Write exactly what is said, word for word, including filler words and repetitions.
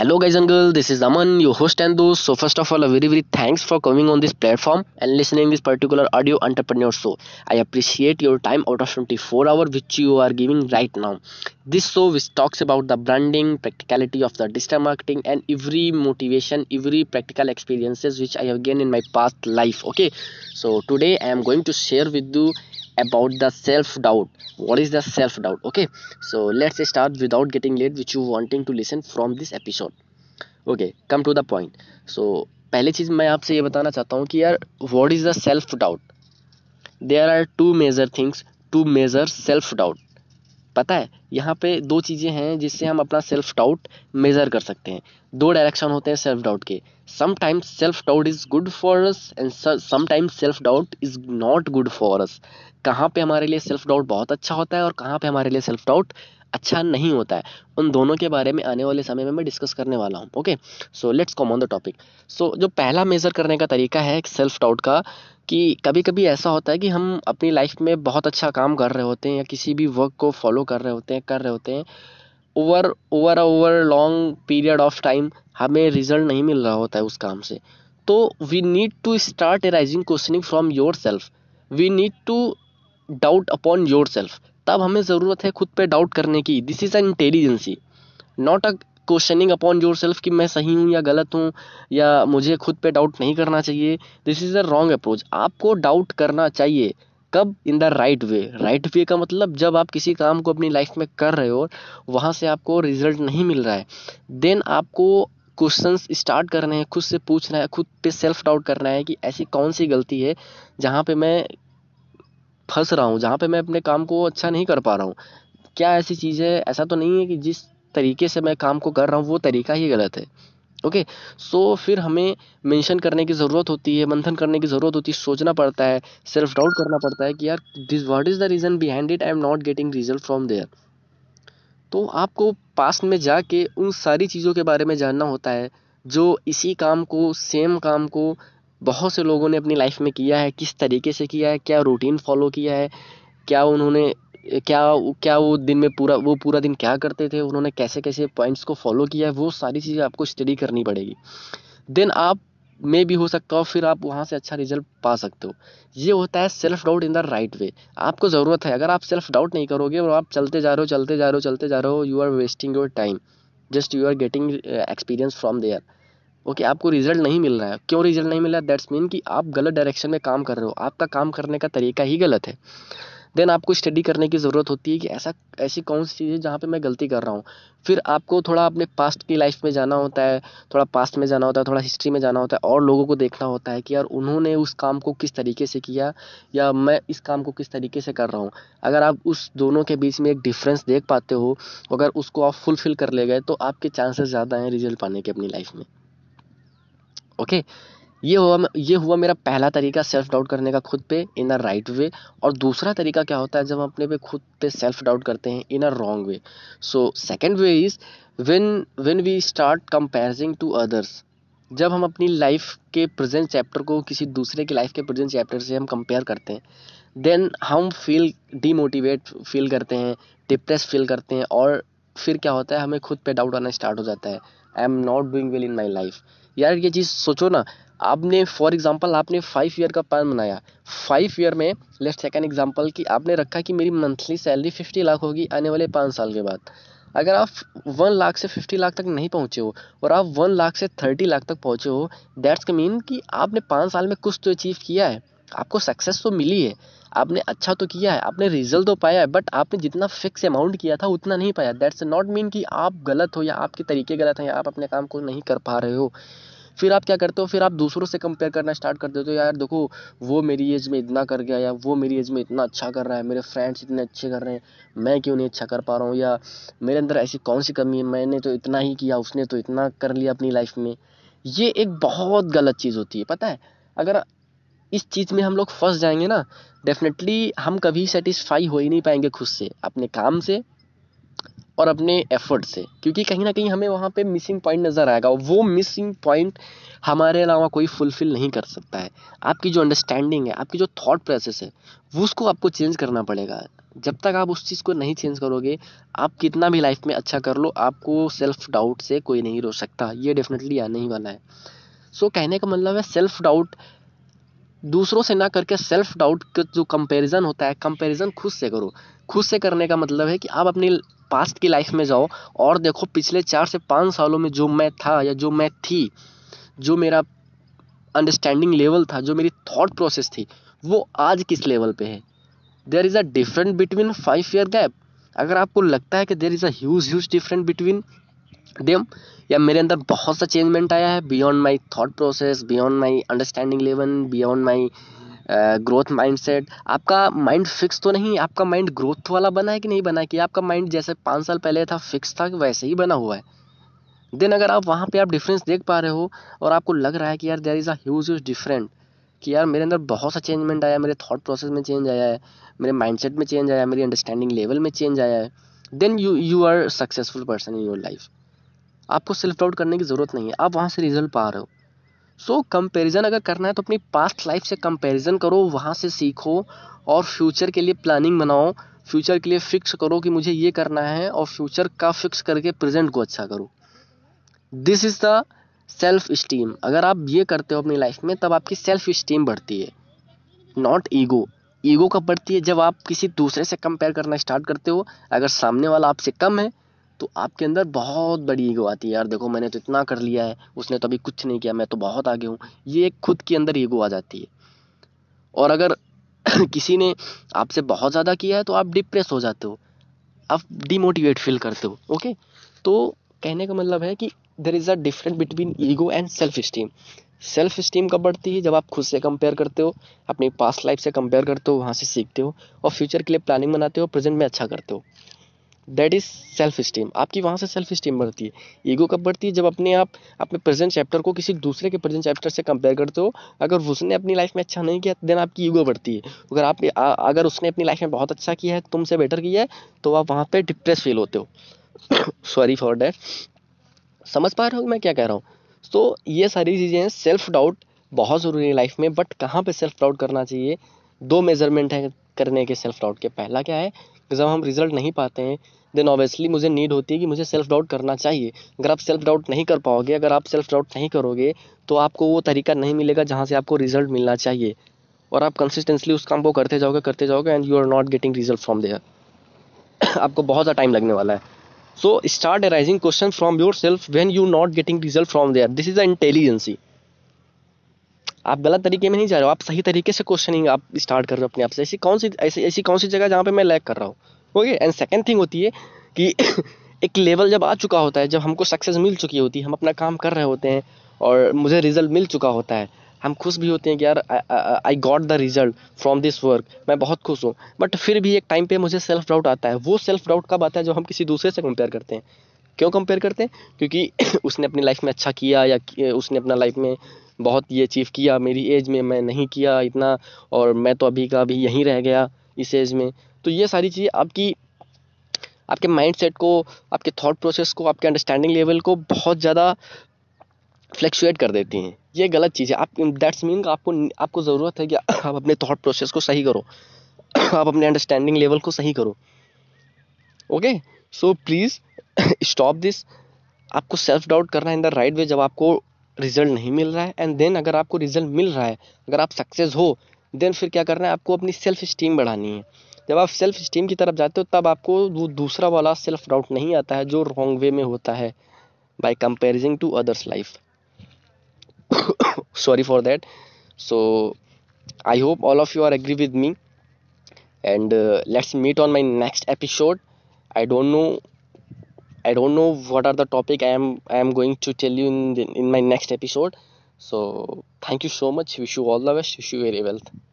Hello guys and girls, this is Aman, your host and those. So first of all, a very very thanks for coming on this platform and listening this particular audio entrepreneur show. I appreciate your time out of twenty-four hours which you are giving right now. This show which talks about the branding, practicality of the digital marketing and every motivation, every practical experiences which I have gained in my past life. Okay, so today I am going to share with you about the self-doubt. What is the self-doubt? Okay, so let's start without getting late which you wanting to listen from this episode. Okay, come to the point. So पहली चीज़ मैं आपसे ये बताना चाहता हूँ कि यार what is the self-doubt? There are two major things to measure self-doubt. पता है यहाँ पे दो चीज़ें हैं जिससे हम अपना self-doubt मेज़र कर सकते हैं. दो डायरेक्शन होते हैं self-doubt के. Sometimes self-doubt is good for us and sometimes self-doubt is not good for us. कहाँ पे हमारे लिए सेल्फ डाउट बहुत अच्छा होता है और कहाँ पे हमारे लिए सेल्फ डाउट अच्छा नहीं होता है, उन दोनों के बारे में आने वाले समय में मैं डिस्कस करने वाला हूँ. Okay, so let's come on the topic. सो जो पहला मेज़र करने का तरीका है सेल्फ डाउट का, कि कभी कभी ऐसा होता है कि हम अपनी लाइफ में बहुत अच्छा काम कर रहे होते हैं या किसी भी वर्क को फॉलो कर रहे होते हैं कर रहे होते हैं over over over long period of time हमें रिजल्ट नहीं मिल रहा होता है उस काम से. तो we need to start arising questioning from your self. We need to doubt upon your self. तब हमें ज़रूरत है खुद पे डाउट करने की. This is an intelligency, not a questioning upon your self कि मैं सही हूँ या गलत हूँ या मुझे खुद पे डाउट नहीं करना चाहिए. This is a wrong approach. आपको डाउट करना चाहिए. कब? In the right way. Right way का मतलब जब आप किसी काम को अपनी लाइफ में कर रहे हो और वहाँ से आपको रिजल्ट नहीं मिल रहा है, देन आपको क्वेश्चंस स्टार्ट करने हैं, खुद से पूछना है, खुद पे सेल्फ डाउट करना है कि ऐसी कौन सी गलती है जहाँ पे मैं फंस रहा हूँ, जहाँ पे मैं अपने काम को अच्छा नहीं कर पा रहा हूँ. क्या ऐसी चीज़ है? ऐसा तो नहीं है कि जिस तरीके से मैं काम को कर रहा हूँ वो तरीका ही गलत है. ओके, सो फिर हमें मेंशन करने की ज़रूरत होती है, मंथन करने की ज़रूरत होती है, सोचना पड़ता है, सेल्फ डाउट करना पड़ता है कि यार this what is the reason behind it, I am not getting result from there. तो आपको पास्ट में जाके उन सारी चीज़ों के बारे में जानना होता है जो इसी काम को, सेम काम को बहुत से लोगों ने अपनी लाइफ में किया है, किस तरीके से किया है, क्या रूटीन फॉलो किया है, क्या उन्होंने क्या क्या वो दिन में पूरा वो पूरा दिन क्या करते थे, उन्होंने कैसे कैसे पॉइंट्स को फॉलो किया है. वो सारी चीज़ें आपको स्टडी करनी पड़ेगी. देन आप में भी हो सकता हो फिर आप वहाँ से अच्छा रिजल्ट पा सकते हो. ये होता है self doubt in the right way. आपको ज़रूरत है. अगर आप सेल्फ डाउट नहीं करोगे और आप चलते जा रहे हो चलते जा रहे हो चलते जा रहे हो you are wasting your time. Just you are getting experience from there. Okay, आपको रिजल्ट नहीं मिल रहा है. क्यों रिजल्ट नहीं मिल रहा है? दैट्स मीन कि आप गलत डायरेक्शन में काम कर रहे हो. आपका काम करने का तरीका ही गलत है. देन आपको स्टडी करने की ज़रूरत होती है कि ऐसा ऐसी कौन सी चीज़ है जहाँ पे मैं गलती कर रहा हूँ. फिर आपको थोड़ा अपने पास्ट की लाइफ में जाना होता है, थोड़ा पास्ट में जाना होता है, थोड़ा हिस्ट्री में जाना होता है और लोगों को देखना होता है कि यार उन्होंने उस काम को किस तरीके से किया या मैं इस काम को किस तरीके से कर रहा हूँ. अगर आप उस दोनों के बीच में एक डिफरेंस देख पाते हो, अगर उसको आप फुलफ़िल कर ले गए तो आपके चांसेस ज़्यादा हैं रिजल्ट पाने के अपनी लाइफ में. ओके okay, ये हुआ ये हुआ मेरा पहला तरीका सेल्फ डाउट करने का खुद पे इन अ राइट वे. और दूसरा तरीका क्या होता है जब हम अपने पे खुद पे सेल्फ डाउट करते हैं in a wrong way. So second way is when when we start comparing to others. जब हम अपनी लाइफ के प्रेजेंट चैप्टर को किसी दूसरे की लाइफ के प्रेजेंट चैप्टर से हम कंपेयर करते हैं, देन हम फील डीमोटिवेट फील करते हैं, डिप्रेस फील करते हैं और फिर क्या होता है हमें खुद पे डाउट आना स्टार्ट हो जाता है. I am not doing well in my life. यार ये चीज़ सोचो ना, आपने फॉर एग्जांपल आपने फाइव ईयर का प्लान बनाया. फाइव ईयर में लेट्स टेक एन एग्जांपल कि आपने रखा कि मेरी मंथली सैलरी फिफ्टी लाख होगी आने वाले पाँच साल के बाद. अगर आप वन लाख से फिफ्टी लाख तक नहीं पहुँचे हो और आप वन लाख से थर्टी लाख तक पहुँचे हो, दैट्स का मीन कि आपने पाँच साल में कुछ तो अचीव किया है, आपको सक्सेस तो मिली है, आपने अच्छा तो किया है, आपने रिजल्ट तो पाया है, बट आपने जितना फिक्स अमाउंट किया था उतना नहीं पाया. दैट्स नॉट मीन कि आप गलत हो या आपके तरीके गलत हैं या आप अपने काम को नहीं कर पा रहे हो. फिर आप क्या करते हो, फिर आप दूसरों से कंपेयर करना स्टार्ट कर देते हो. यार देखो वो मेरी एज में इतना कर गया या वो मेरी एज में इतना अच्छा कर रहा है, मेरे फ्रेंड्स इतने अच्छे कर रहे हैं, मैं क्यों नहीं अच्छा कर पा रहा हूँ, या मेरे अंदर ऐसी कौन सी कमी है, मैंने तो इतना ही किया, उसने तो इतना कर लिया अपनी लाइफ में. ये एक बहुत गलत चीज़ होती है. पता है अगर इस चीज़ में हम लोग फंस जाएंगे ना, डेफिनेटली हम कभी सेटिस्फाई हो ही नहीं पाएंगे खुद से, अपने काम से और अपने एफर्ट से, क्योंकि कहीं ना कहीं हमें वहाँ पे मिसिंग पॉइंट नज़र आएगा और वो मिसिंग पॉइंट हमारे अलावा कोई फुलफिल नहीं कर सकता है। आपकी जो अंडरस्टैंडिंग है, आपकी जो थॉट प्रोसेस है, वो उसको आपको चेंज करना पड़ेगा। जब तक आप उस चीज़ को नहीं चेंज करोगे, आप कितना भी लाइफ में अच्छा कर लो, आपको सेल्फ डाउट से कोई नहीं रोक सकता। ये डेफिनेटली आने ही वाला है। सो so, कहने का मतलब है सेल्फ डाउट दूसरों से ना करके सेल्फ डाउट का जो कंपैरिजन होता है, कंपैरिजन खुद से करो। खुद से करने का मतलब है कि आप अपनी पास्ट की लाइफ में जाओ और देखो पिछले चार से पाँच सालों में जो मैं था या जो मैं थी, जो मेरा अंडरस्टैंडिंग लेवल था, जो मेरी थॉट प्रोसेस थी, वो आज किस लेवल पे है। There is a different between five year gap. अगर आपको लगता है कि there is a huge huge different between them, या मेरे अंदर बहुत सा चेंजमेंट आया है beyond my thought process, beyond my understanding level, beyond my growth mindset. आपका माइंड फिक्स तो नहीं, आपका माइंड ग्रोथ वाला बना है कि नहीं बना है, कि आपका माइंड जैसे पाँच साल पहले था फिक्स था वैसे ही बना हुआ है। देन अगर आप वहाँ पे आप डिफरेंस देख पा रहे हो और आपको लग रहा है कि यार there is a huge huge different, कि यार मेरे अंदर बहुत सा चेंजमेंट आया है, मेरे थॉट प्रोसेस में चेंज आया है, मेरे माइंडसेट में चेंज आया है, मेरी अंडरस्टैंडिंग लेवल में चेंज आया है, then you you are successful person in your life. आपको सेल्फ डाउट करने की ज़रूरत नहीं है, आप वहाँ से रिजल्ट पा रहे हो। सो so, कंपैरिजन अगर करना है तो अपनी पास्ट लाइफ से कंपैरिजन करो, वहाँ से सीखो और फ्यूचर के लिए प्लानिंग बनाओ। फ्यूचर के लिए फिक्स करो कि मुझे ये करना है और फ्यूचर का फिक्स करके प्रेजेंट को अच्छा करो। This is the self esteem. अगर आप ये करते हो अपनी लाइफ में, तब आपकी सेल्फ इस्टीम बढ़ती है, नॉट ईगो। ईगो कब बढ़ती है? जब आप किसी दूसरे से कंपेयर करना स्टार्ट करते हो। अगर सामने वाला आपसे कम है तो आपके अंदर बहुत बड़ी ईगो आती है, यार देखो मैंने तो इतना कर लिया है, उसने तो अभी कुछ नहीं किया, मैं तो बहुत आगे हूँ। ये एक खुद के अंदर ईगो आ जाती है। और अगर किसी ने आपसे बहुत ज़्यादा किया है तो आप डिप्रेस हो जाते हो, आप डिमोटिवेट फील करते हो। ओके, तो कहने का मतलब है कि there is a difference between ego and self esteem. Self esteem कब बढ़ती है? जब आप खुद से कंपेयर करते हो, अपनी पास्ट लाइफ से कंपेयर करते हो, वहाँ से सीखते हो और फ्यूचर के लिए प्लानिंग बनाते हो, प्रेजेंट में अच्छा करते हो। That is self esteem. आपकी वहाँ से सेल्फ इस्टीम बढ़ती है। ईगो कब बढ़ती है? जब अपने आप अपने प्रेजेंट चैप्टर को किसी दूसरे के प्रेजेंट चैप्टर से कंपेयर करते हो। अगर उसने अपनी लाइफ में अच्छा नहीं किया, देन आपकी ईगो बढ़ती है। अगर आप आ, अगर उसने अपनी लाइफ में बहुत अच्छा किया है, तुमसे बेटर किया है, तो आप वहाँ पे डिप्रेस फील होते हो। Sorry for that. समझ पा रहे हो मैं क्या कह रहा हूँ? तो ये सारी चीज़ें हैं। सेल्फ डाउट बहुत ज़रूरी है लाइफ में, बट कहाँ पर सेल्फ डाउट करना चाहिए? दो मेजरमेंट है करने के सेल्फ डाउट के। पहला क्या है? जब हम रिजल्ट नहीं पाते हैं, देन ऑब्वियसली मुझे नीड होती है कि मुझे सेल्फ डाउट करना चाहिए। अगर आप सेल्फ डाउट नहीं कर पाओगे, अगर आप सेल्फ डाउट नहीं करोगे, तो आपको वो तरीका नहीं मिलेगा जहाँ से आपको रिजल्ट मिलना चाहिए। और आप कंसिस्टेंटली उस काम को करते जाओगे करते जाओगे and you are not getting result from there. आपको बहुत ज़्यादा टाइम लगने वाला है। So start arising question from your self when you not getting result from there. This is a intelligency. आप गलत तरीके में नहीं जा रहे हो, आप सही तरीके से क्वेश्चनिंग आप स्टार्ट कर रहे हो अपने आप से। ऐसी कौन सी ऐसी ऐसी कौन सी जगह जहाँ पे मैं लैग कर रहा हूँ? ओके। एंड सेकंड थिंग होती है कि एक लेवल जब आ चुका होता है, जब हमको सक्सेस मिल चुकी होती है, हम अपना काम कर रहे होते हैं और मुझे रिजल्ट मिल चुका होता है, हम खुश भी होते हैं कि यार I got the result from this work, मैं बहुत खुश हूँ। बट फिर भी एक टाइम पे मुझे सेल्फ डाउट आता है। वो सेल्फ डाउट कब आता है? जब हम किसी दूसरे से कंपेयर करते हैं। क्यों कंपेयर करते हैं? क्योंकि उसने अपनी लाइफ में अच्छा किया, या उसने अपना लाइफ में बहुत ये अचीव किया, मेरी एज में मैं नहीं किया इतना, और मैं तो अभी का अभी यहीं रह गया इस एज में। तो ये सारी चीज़ें आपकी आपके माइंडसेट को, आपके थॉट प्रोसेस को, आपके अंडरस्टैंडिंग लेवल को बहुत ज़्यादा फ्लैक्चुएट कर देती हैं। ये गलत चीज़ है। आप दैट्स मीन आपको आपको ज़रूरत है कि आप अपने थॉट प्रोसेस को सही करो, आप अपने अंडरस्टैंडिंग लेवल को सही करो। Okay, so please stop this. आपको सेल्फ डाउट करना इन द राइट वे जब आपको रिजल्ट नहीं मिल रहा है, एंड देन अगर आपको रिजल्ट मिल रहा है, अगर आप सक्सेस हो, देन फिर क्या करना है? आपको अपनी सेल्फ इस्टीम बढ़ानी है। जब आप सेल्फ इस्टीम की तरफ जाते हो, तब आपको वो दूसरा वाला सेल्फ डाउट नहीं आता है जो रॉन्ग वे में होता है, by कंपेरिजिंग to others life. Sorry for that. So I hope all of you are agree with me and let's meet on my next episode. I don't know I don't know what are the topic I am I am going to tell you in the, in my next episode. So thank you so much. Wish you all the best. Wish you very well.